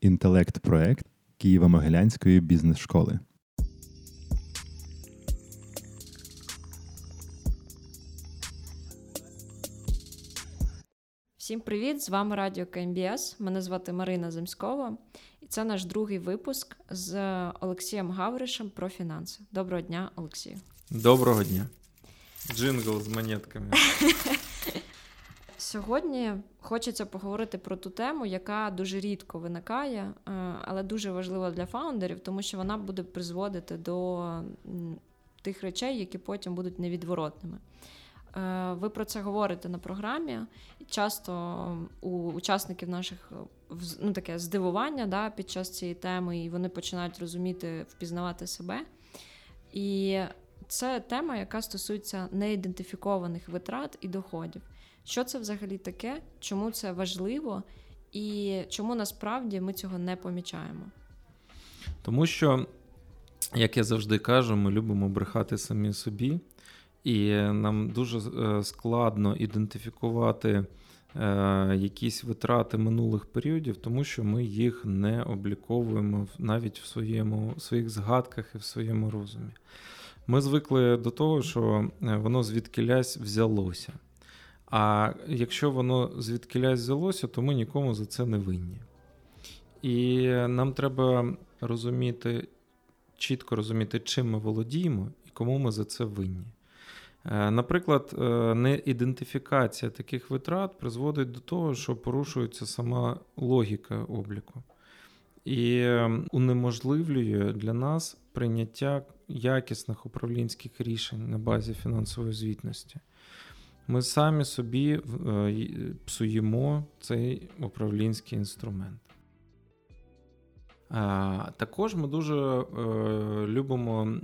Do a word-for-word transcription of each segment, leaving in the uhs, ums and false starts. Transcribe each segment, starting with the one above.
Інтелект-проект Києво-Могилянської бізнес-школи. Всім привіт! З вами Радіо КМБС. Мене звати Марина Земськова. І це наш другий випуск з Олексієм Гавришем про фінанси. Доброго дня, Олексію. Доброго дня. Джингл з монетками. Сьогодні хочеться поговорити про ту тему, яка дуже рідко виникає, але дуже важлива для фаундерів, тому що вона буде призводити до тих речей, які потім будуть невідворотними. Ви про це говорите на програмі, і часто у учасників наших ну, таке здивування да, під час цієї теми, і вони починають розуміти, впізнавати себе. І це тема, яка стосується неідентифікованих витрат і доходів. Що це взагалі таке, чому це важливо і чому насправді ми цього не помічаємо? Тому що, як я завжди кажу, ми любимо брехати самі собі, і нам дуже складно ідентифікувати якісь витрати минулих періодів, тому що ми їх не обліковуємо навіть в своєму, в своїх згадках і в своєму розумі. Ми звикли до того, що воно звідкілясь взялося. А якщо воно звідкілясь взялося, то ми нікому за це не винні. І нам треба розуміти, чітко розуміти, чим ми володіємо і кому ми за це винні. Наприклад, неідентифікація таких витрат призводить до того, що порушується сама логіка обліку. І унеможливлює для нас прийняття якісних управлінських рішень на базі фінансової звітності. Ми самі собі псуємо цей управлінський інструмент. Також ми дуже любимо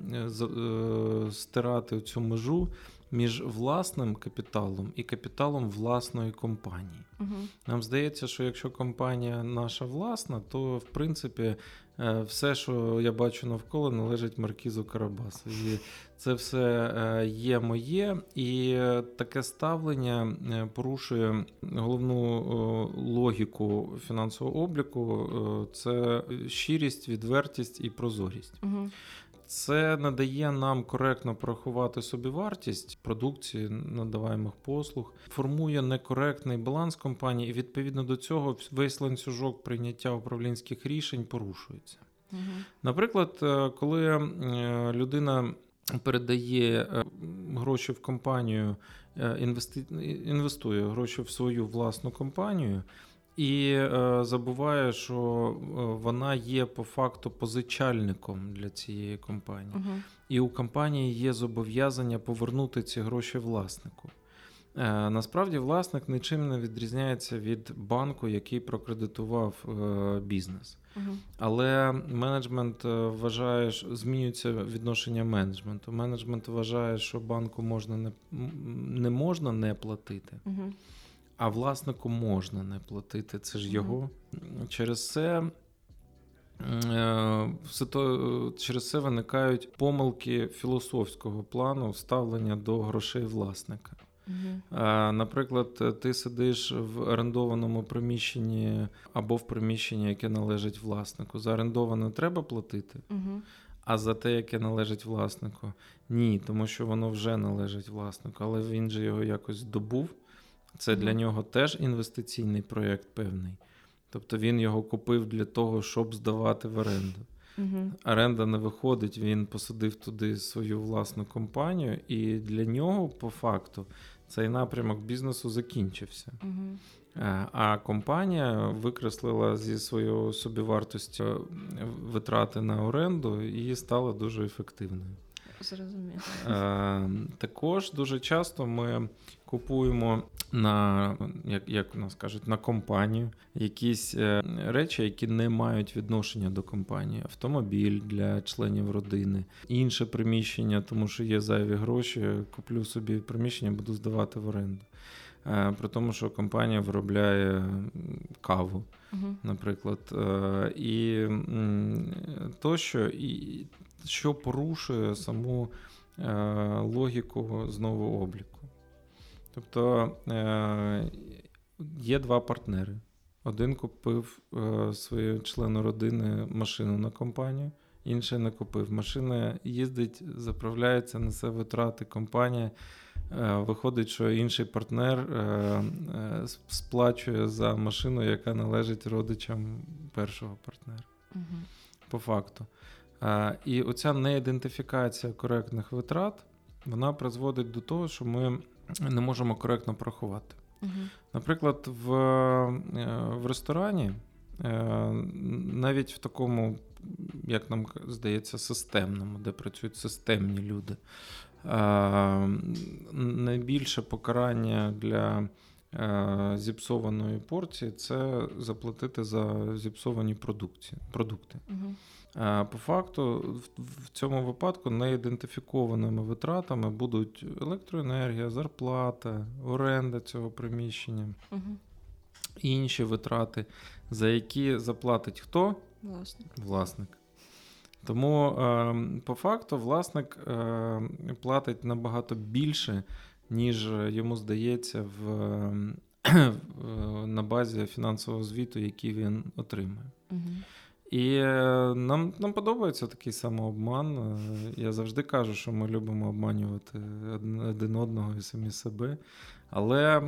стирати цю межу між власним капіталом і капіталом власної компанії. Угу. Нам здається, що якщо компанія наша власна, то, в принципі, все, що я бачу навколо, належить Маркізу Карабасу. І це все є моє, і таке ставлення порушує головну логіку фінансового обліку – це щирість, відвертість і прозорість. Угу. Це надає нам коректно порахувати собівартість продукції, надаваємих послуг, формує некоректний баланс компанії, і відповідно до цього весь ланцюжок прийняття управлінських рішень порушується. Угу. Наприклад, коли людина передає гроші в компанію, інвестує гроші в свою власну компанію, і е, забуває, що вона є по факту позичальником для цієї компанії. Uh-huh. І у компанії є зобов'язання повернути ці гроші власнику. Е, насправді власник нічим не відрізняється від банку, який прокредитував е, бізнес. Uh-huh. Але менеджмент вважає, що змінюється відношення менеджменту. Менеджмент вважає, що банку можна не, не можна не платити. Uh-huh. А власнику можна не платити, це ж його. Mm-hmm. Через це, через це виникають помилки філософського плану ставлення до грошей власника. Mm-hmm. Наприклад, ти сидиш в орендованому приміщенні або в приміщенні, яке належить власнику. За орендоване треба платити, mm-hmm. а за те, яке належить власнику – ні, тому що воно вже належить власнику, але він же його якось добув. Це для нього теж інвестиційний проєкт певний. Тобто він його купив для того, щоб здавати в оренду. Угу. Оренда не виходить, він посадив туди свою власну компанію, і для нього, по факту, цей напрямок бізнесу закінчився. Угу. А компанія викреслила зі своєї собівартості витрати на оренду і стала дуже ефективною. Зрозуміло. Також дуже часто ми купуємо на, як, як у нас кажуть, на компанію якісь речі, які не мають відношення до компанії. Автомобіль для членів родини, інше приміщення, тому що є зайві гроші, куплю собі приміщення, буду здавати в оренду. При тому, що компанія виробляє каву, угу. наприклад. І тощо, і що порушує саму логіку знову обліку. Тобто є два партнери. Один купив е, своєму члену родини машину на компанію, інший не купив. Машина їздить, заправляється, несе витрати компанія. Е, виходить, що інший партнер е, сплачує за машину, яка належить родичам першого партнера. Угу. По факту. Е, і оця неідентифікація коректних витрат, вона призводить до того, що ми не можемо коректно порахувати. Наприклад, в, в ресторані, навіть в такому, як нам здається, системному, де працюють системні люди, найбільше покарання для зіпсованої порції – це заплатити за зіпсовані продукти. Угу. По факту, в цьому випадку неідентифікованими витратами будуть електроенергія, зарплата, оренда цього приміщення, угу. інші витрати, за які заплатить хто? Власник. Власник. Тому, по факту, власник платить набагато більше, ніж йому здається в, на базі фінансового звіту, який він отримує. Угу. І нам, нам подобається такий самообман. Я завжди кажу, що ми любимо обманювати один одного і самі себе. Але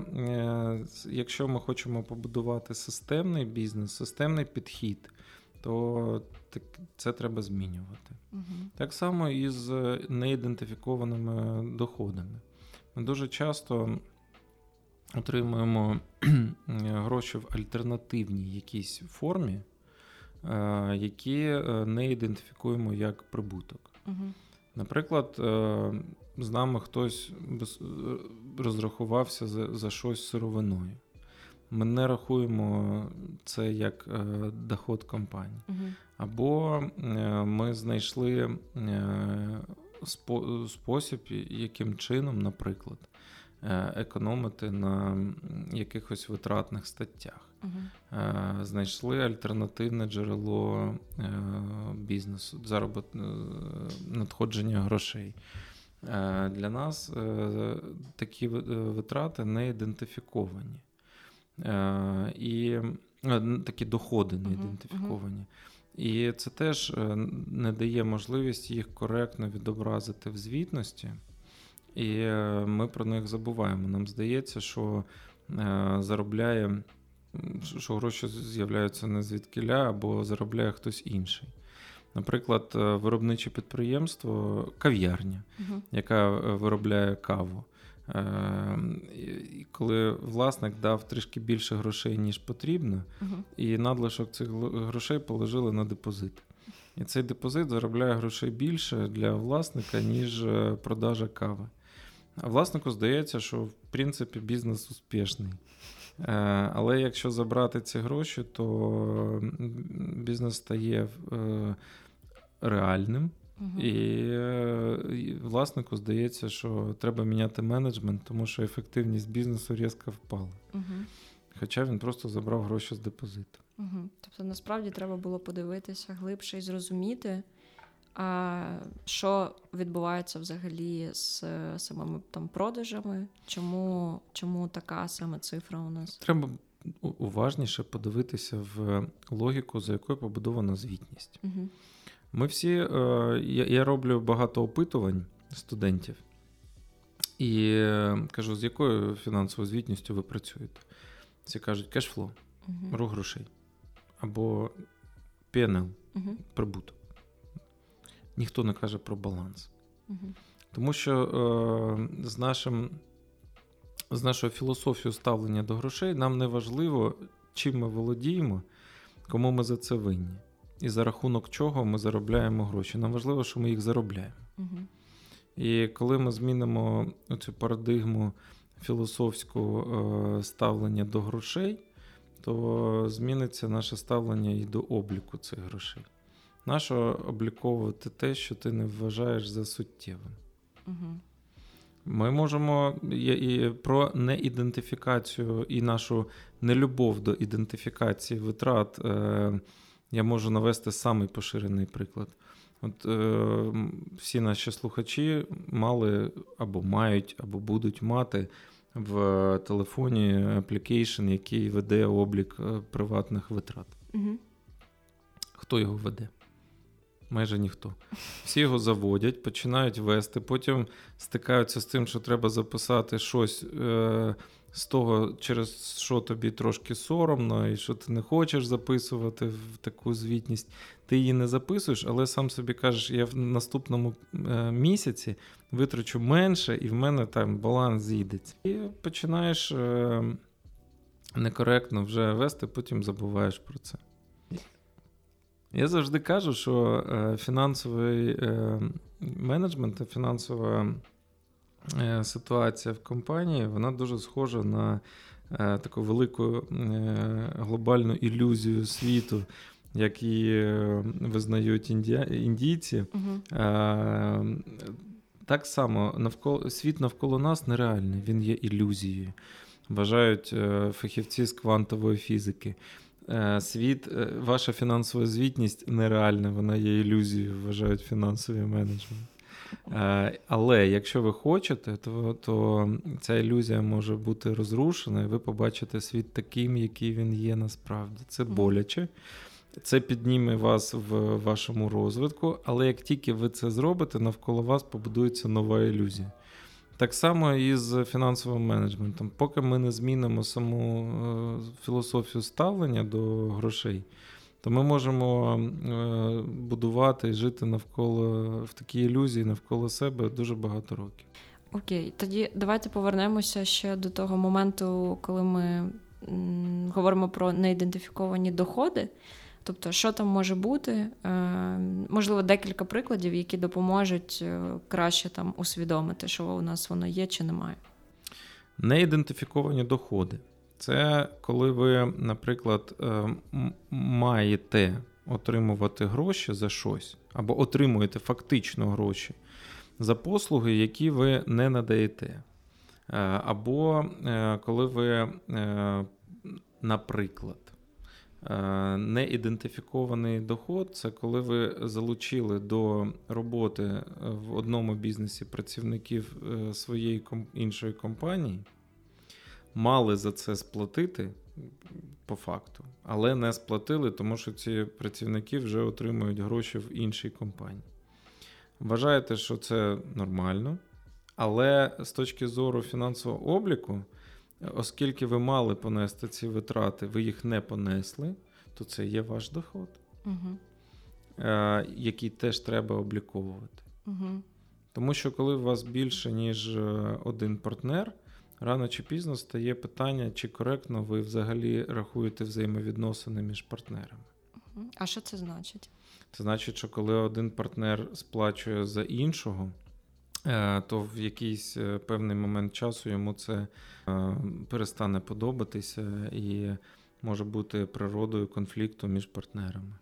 якщо ми хочемо побудувати системний бізнес, системний підхід, то це треба змінювати. Угу. Так само і з неідентифікованими доходами. Ми дуже часто отримуємо гроші в альтернативній якійсь формі, які не ідентифікуємо як прибуток. Угу. Наприклад, з нами хтось розрахувався за, за щось сировиною. Ми не рахуємо це як доход компанії. Угу. Або ми знайшли спосіб, яким чином, наприклад, економити на якихось витратних статтях. Uh-huh. Знайшли альтернативне джерело бізнесу, зароб... надходження грошей. Для нас такі витрати не ідентифіковані. І такі доходи не ідентифіковані. Uh-huh. І це теж не дає можливість їх коректно відобразити в звітності. І ми про них забуваємо. Нам здається, що заробляє, що гроші з'являються не звідкіля, або заробляє хтось інший. Наприклад, виробниче підприємство, кав'ярня, угу. яка виробляє каву. І коли власник дав трішки більше грошей, ніж потрібно, угу. і надлишок цих грошей положили на депозит. І цей депозит заробляє грошей більше для власника, ніж продажа кави. А власнику здається, що в принципі бізнес успішний. Але якщо забрати ці гроші, то бізнес стає реальним. Угу. І власнику здається, що треба міняти менеджмент, тому що ефективність бізнесу різко впала. Угу. Хоча він просто забрав гроші з депозиту. Угу. Тобто, насправді, треба було подивитися глибше і зрозуміти, а, що відбувається взагалі з самими там продажами, чому, чому така саме цифра у нас. Треба уважніше подивитися в логіку, за якою побудована звітність. Угу. Ми всі, я, я роблю багато опитувань студентів і кажу, з якою фінансовою звітністю ви працюєте. Всі кажуть кешфлоу, угу. рух грошей. Або пі ен ел, uh-huh. прибуток. Ніхто не каже про баланс. Uh-huh. Тому що е, з, нашим, з нашою філософією ставлення до грошей нам не важливо, чим ми володіємо, кому ми за це винні. І за рахунок чого ми заробляємо гроші. Нам важливо, що ми їх заробляємо. Uh-huh. І коли ми змінимо цю парадигму філософську е, ставлення до грошей, то зміниться наше ставлення і до обліку цих грошей. Нащо обліковувати те, що ти не вважаєш за суттєвим? Угу. Ми можемо і про неідентифікацію і нашу нелюбов до ідентифікації витрат я можу навести самий поширений приклад. От всі наші слухачі мали або мають, або будуть мати в телефоні аплікейшн, який веде облік приватних витрат. Угу. Хто його веде? Майже ніхто. Всі його заводять, починають вести, потім стикаються з тим, що треба записати щось е- з того, через що тобі трошки соромно і що ти не хочеш записувати в таку звітність. Ти її не записуєш, але сам собі кажеш, я в наступному е- місяці витрачу менше і в мене там баланс зійдеться. І починаєш е- некоректно вже вести, потім забуваєш про це. Я завжди кажу, що фінансовий менеджмент та фінансова ситуація в компанії, вона дуже схожа на таку велику глобальну ілюзію світу, як її визнають індійці. Угу. Так само навколо, світ навколо нас нереальний, він є ілюзією, вважають фахівці з квантової фізики. Світ, ваша фінансова звітність нереальна, вона є ілюзією, вважають фінансові менеджмент. Але якщо ви хочете, то, то ця ілюзія може бути розрушена, і ви побачите світ таким, який він є насправді. Це боляче, це підніме вас в вашому розвитку, але як тільки ви це зробите, навколо вас побудується нова ілюзія. Так само і з фінансовим менеджментом. Поки ми не змінимо саму філософію ставлення до грошей, то ми можемо будувати і жити навколо в такій ілюзії навколо себе дуже багато років. Окей, тоді давайте повернемося ще до того моменту, коли ми говоримо про неідентифіковані доходи. Тобто, що там може бути? Можливо, декілька прикладів, які допоможуть краще там усвідомити, що у нас воно є чи немає. Неідентифіковані доходи. Це коли ви, наприклад, маєте отримувати гроші за щось, або отримуєте фактично гроші за послуги, які ви не надаєте. Або коли ви, наприклад, неідентифікований доход – це коли ви залучили до роботи в одному бізнесі працівників своєї іншої компанії, мали за це сплатити по факту, але не сплатили, тому що ці працівники вже отримують гроші в іншій компанії. Вважаєте, що це нормально, але з точки зору фінансового обліку, оскільки ви мали понести ці витрати, ви їх не понесли, то це є ваш доход, угу. який теж треба обліковувати. Угу. Тому що коли у вас більше, ніж один партнер, рано чи пізно стає питання, чи коректно ви взагалі рахуєте взаємовідносини між партнерами. Угу. А що це значить? Це значить, що коли один партнер сплачує за іншого, то в якийсь певний момент часу йому це перестане подобатися і може бути природою конфлікту між партнерами.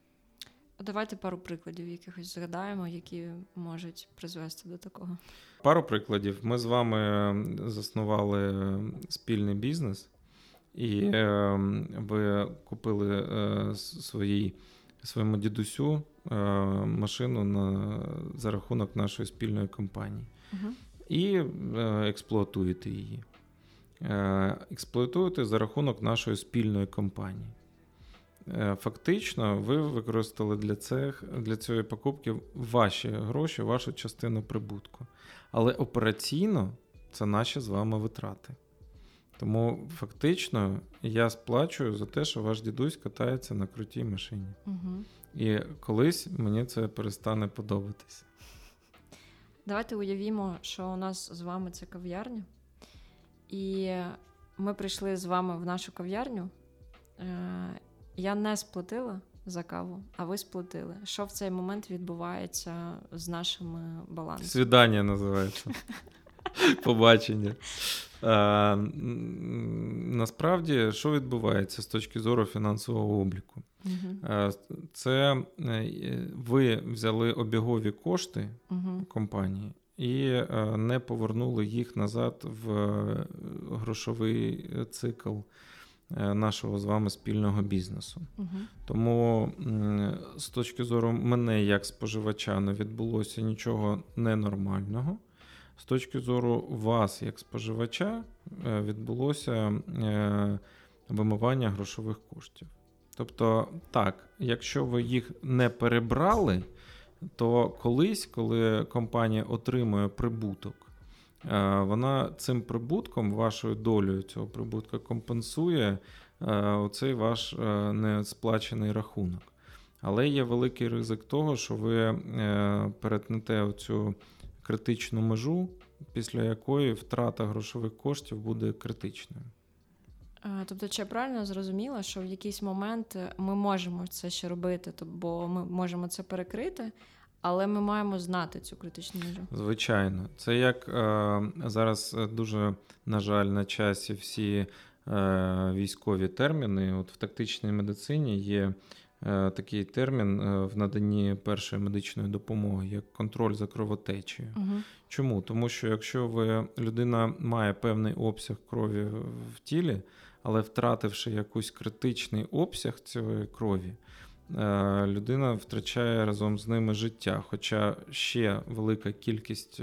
Давайте пару прикладів якихось згадаємо, які можуть призвести до такого. Пару прикладів. Ми з вами заснували спільний бізнес, і ви купили свої своєму дідусю машину на, за рахунок нашої спільної компанії. Угу. І експлуатуєте її. Експлуатуєте за рахунок нашої спільної компанії. Фактично, ви використали для, цих, для цієї покупки ваші гроші, вашу частину прибутку. Але операційно це наші з вами витрати. Тому фактично я сплачую за те, що ваш дідусь катається на крутій машині. Угу. І колись мені це перестане подобатися. Давайте уявімо, що у нас з вами це кав'ярня. І ми прийшли з вами в нашу кав'ярню. Я не сплатила за каву, а ви сплатили. Що в цей момент відбувається з нашими балансами? Свідання називається. Побачення. А, насправді, що відбувається з точки зору фінансового обліку? Uh-huh. Це ви взяли обігові кошти uh-huh. компанії і не повернули їх назад в грошовий цикл нашого з вами спільного бізнесу. Uh-huh. Тому з точки зору мене як споживача не відбулося нічого ненормального. з точки зору вас, як споживача, відбулося вимивання грошових коштів. Тобто, так, якщо ви їх не перебрали, то колись, коли компанія отримує прибуток, вона цим прибутком, вашою долею цього прибутка, компенсує оцей ваш несплачений рахунок. Але є великий ризик того, що ви перетнете оцю критичну межу, після якої втрата грошових коштів буде критичною. Тобто, чи правильно зрозуміло, що в якийсь момент ми можемо це ще робити, бо ми можемо це перекрити, але ми маємо знати цю критичну межу? Звичайно. Це як зараз дуже, на жаль, на часі всі військові терміни. От в тактичній медицині є такий термін в наданні першої медичної допомоги, як контроль за кровотечею. Угу. Чому? Тому що якщо ви, людина має певний обсяг крові в тілі, але втративши якийсь критичний обсяг цієї крові, людина втрачає разом з ними життя, хоча ще велика кількість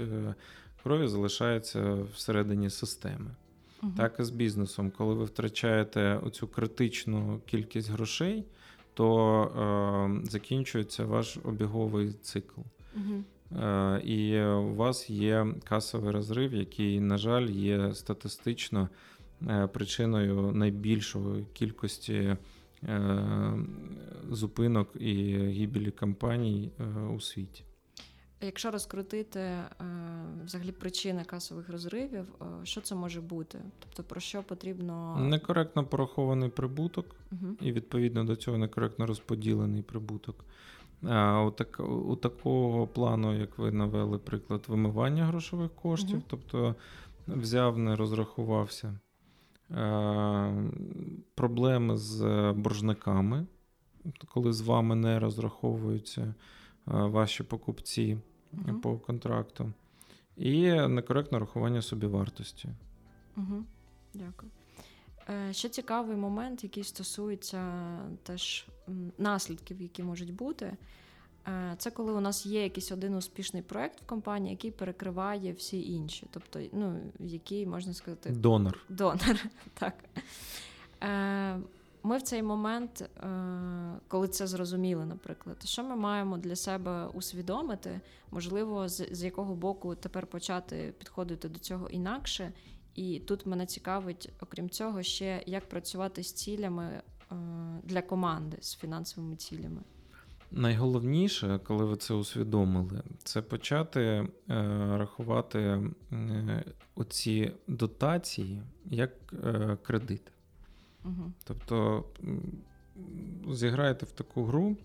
крові залишається всередині системи. Угу. Так і з бізнесом. Коли ви втрачаєте оцю критичну кількість грошей, то е, закінчується ваш обіговий цикл. Угу. Е, і у вас є касовий розрив, який, на жаль, є статистично е, причиною найбільшої кількості е, зупинок і гибелі компаній е, у світі. Якщо розкрутити е, взагалі причини касових розривів, е, що це може бути? Тобто про що потрібно? Некоректно порахований прибуток, угу, і відповідно до цього некоректно розподілений прибуток. А у, так, у такого плану, як ви навели приклад, вимивання грошових коштів, угу, тобто взяв, не розрахувався, е, проблеми з боржниками, коли з вами не розраховуються ваші покупці, uh-huh, по контракту, і некоректне рахування собівартості. Uh-huh. Дякую. Е, ще цікавий момент, який стосується теж наслідків, які можуть бути. Е, це коли у нас є якийсь один успішний проєкт в компанії, який перекриває всі інші. Тобто, ну, який, можна сказати... Донор. Донор, так. Е, Ми в цей момент, коли це зрозуміли, наприклад, що ми маємо для себе усвідомити, можливо, з, з якого боку тепер почати підходити до цього інакше. І тут мене цікавить, окрім цього, ще як працювати з цілями для команди, з фінансовими цілями. Найголовніше, коли ви це усвідомили, це почати е, рахувати е, оці дотації як е, кредит. Угу. Тобто зіграєте в таку гру,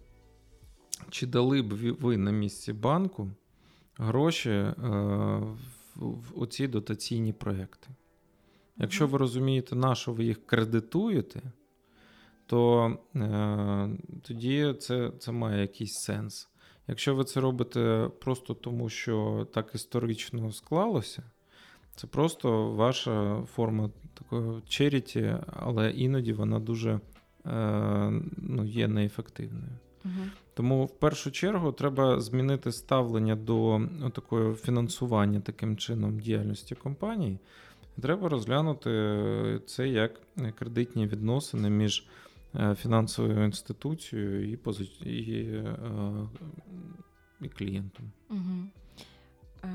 чи дали б ви на місці банку гроші е, в, в оці дотаційні проєкти. Якщо ви розумієте, на що ви їх кредитуєте, то е, тоді це, це має якийсь сенс. Якщо ви це робите просто тому, що так історично склалося, це просто ваша форма такої черіті, але іноді вона дуже е, ну, є неефективною. Угу. Тому в першу чергу треба змінити ставлення до такого фінансування таким чином діяльності компанії. Треба розглянути це як кредитні відносини між фінансовою інституцією і, позиці... і, е, і клієнтом. Угу.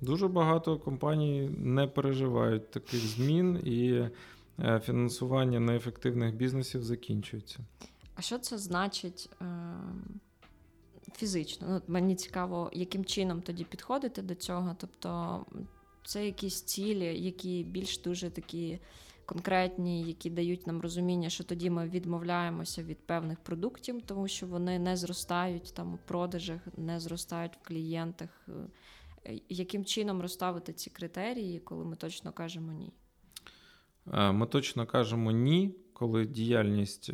Дуже багато компаній не переживають таких змін, і фінансування неефективних бізнесів закінчується. А що це значить е- фізично? Ну, мені цікаво, яким чином тоді підходити до цього. Тобто це якісь цілі, які більш дуже такі конкретні, які дають нам розуміння, що тоді ми відмовляємося від певних продуктів, тому що вони не зростають там у продажах, не зростають в клієнтах. Яким чином розставити ці критерії, коли ми точно кажемо ні? Ми точно кажемо ні, коли діяльність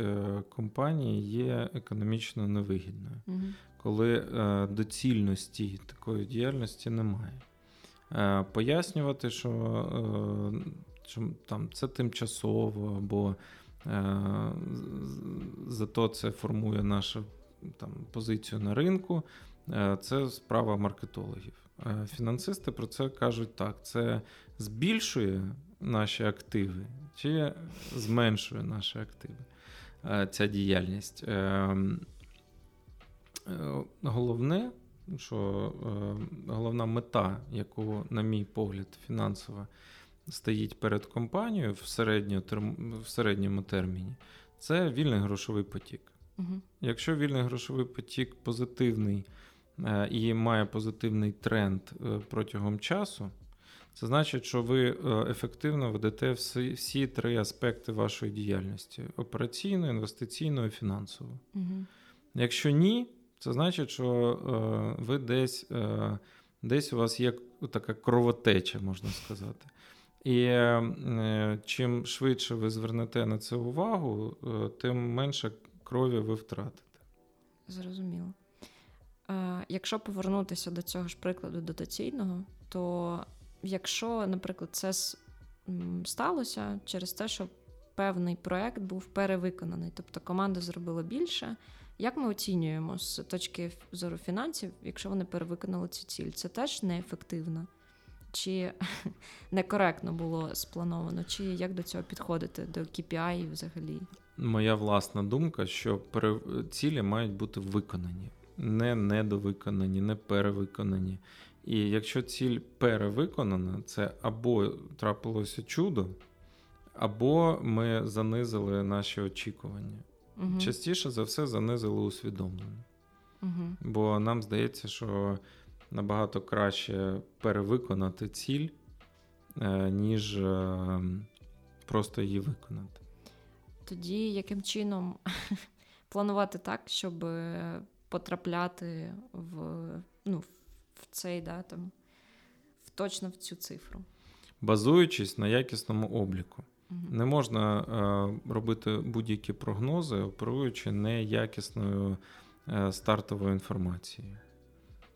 компанії є економічно невигідною. Угу. Коли доцільності такої діяльності немає. Пояснювати, що, що там, це тимчасово, або зато це формує нашу там, позицію на ринку, це справа маркетологів. фінансисти про це кажуть так, це збільшує наші активи чи зменшує наші активи ця діяльність. Головне, що головна мета, яку, на мій погляд, фінансова стоїть перед компанією в, середньо, в середньому терміні, це вільний грошовий потік. Угу. Якщо вільний грошовий потік позитивний і має позитивний тренд протягом часу, це значить, що ви ефективно ведете всі, всі три аспекти вашої діяльності – операційну, інвестиційну і фінансову. Угу. Якщо ні, це значить, що ви десь, десь у вас є така кровотеча, можна сказати. І чим швидше ви звернете на це увагу, тим менше крові ви втратите. Зрозуміло. Якщо повернутися до цього ж прикладу дотаційного, то якщо, наприклад, це сталося через те, що певний проєкт був перевиконаний, тобто команда зробила більше, як ми оцінюємо з точки зору фінансів, якщо вони перевиконали цю ціль? Це теж неефективно? Чи некоректно було сплановано? Чи як до цього підходити, до кей пі ай взагалі? Моя власна думка, що цілі мають бути виконані. Не недовиконані, не перевиконані. І якщо ціль перевиконана, це або трапилося чудо, або ми занизили наші очікування. Угу. Частіше за все занизили усвідомлення. Угу. Бо нам здається, що набагато краще перевиконати ціль, ніж просто її виконати. Тоді яким чином планувати так, щоб потрапляти в, ну, в цей, да, там, в точно в цю цифру? Базуючись на якісному обліку. Угу. Не можна е, робити будь-які прогнози, оперуючи неякісною е, стартовою інформацією.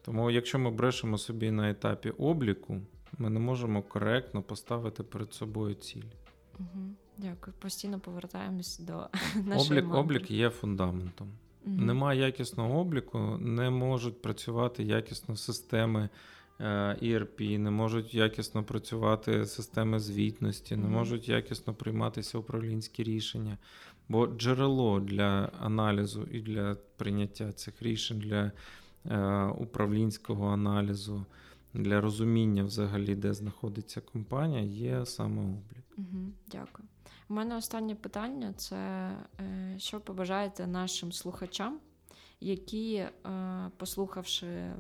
Тому якщо ми брешемо собі на етапі обліку, ми не можемо коректно поставити перед собою ціль. Угу. Дякую. Постійно повертаємось до нашої облік, облік є фундаментом. Угу. Немає якісного обліку, не можуть працювати якісно системи і ар пі, не можуть якісно працювати системи звітності, не можуть якісно прийматися управлінські рішення. Бо джерело для аналізу і для прийняття цих рішень, для управлінського аналізу, для розуміння взагалі, де знаходиться компанія, є саме облік. Угу, дякую. У мене останнє питання – це що побажаєте нашим слухачам, які, послухавши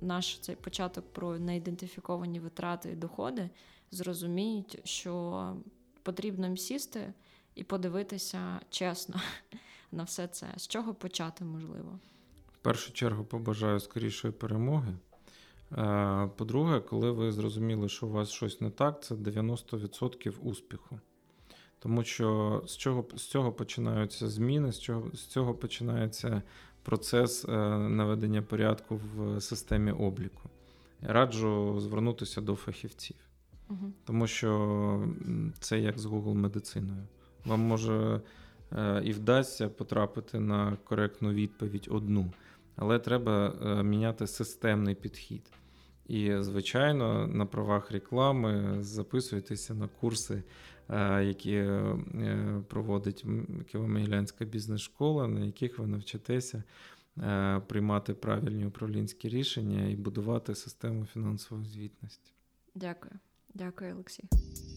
наш цей початок про неідентифіковані витрати і доходи, зрозуміють, що потрібно їм сісти і подивитися чесно на все це. З чого почати, можливо? В першу чергу побажаю скорішої перемоги. По-друге, коли ви зрозуміли, що у вас щось не так, це дев'яносто відсотків успіху. Тому що з, чого, з цього починаються зміни, з цього, з цього починається процес наведення порядку в системі обліку. Раджу звернутися до фахівців, угу. Тому що це як з Google-медициною. Вам може і вдасться потрапити на коректну відповідь одну, але треба міняти системний підхід. І, звичайно, на правах реклами записуйтеся на курси, які проводить Києво-Могилянська бізнес-школа, на яких ви навчитеся приймати правильні управлінські рішення і будувати систему фінансової звітності. Дякую. Дякую, Олексій.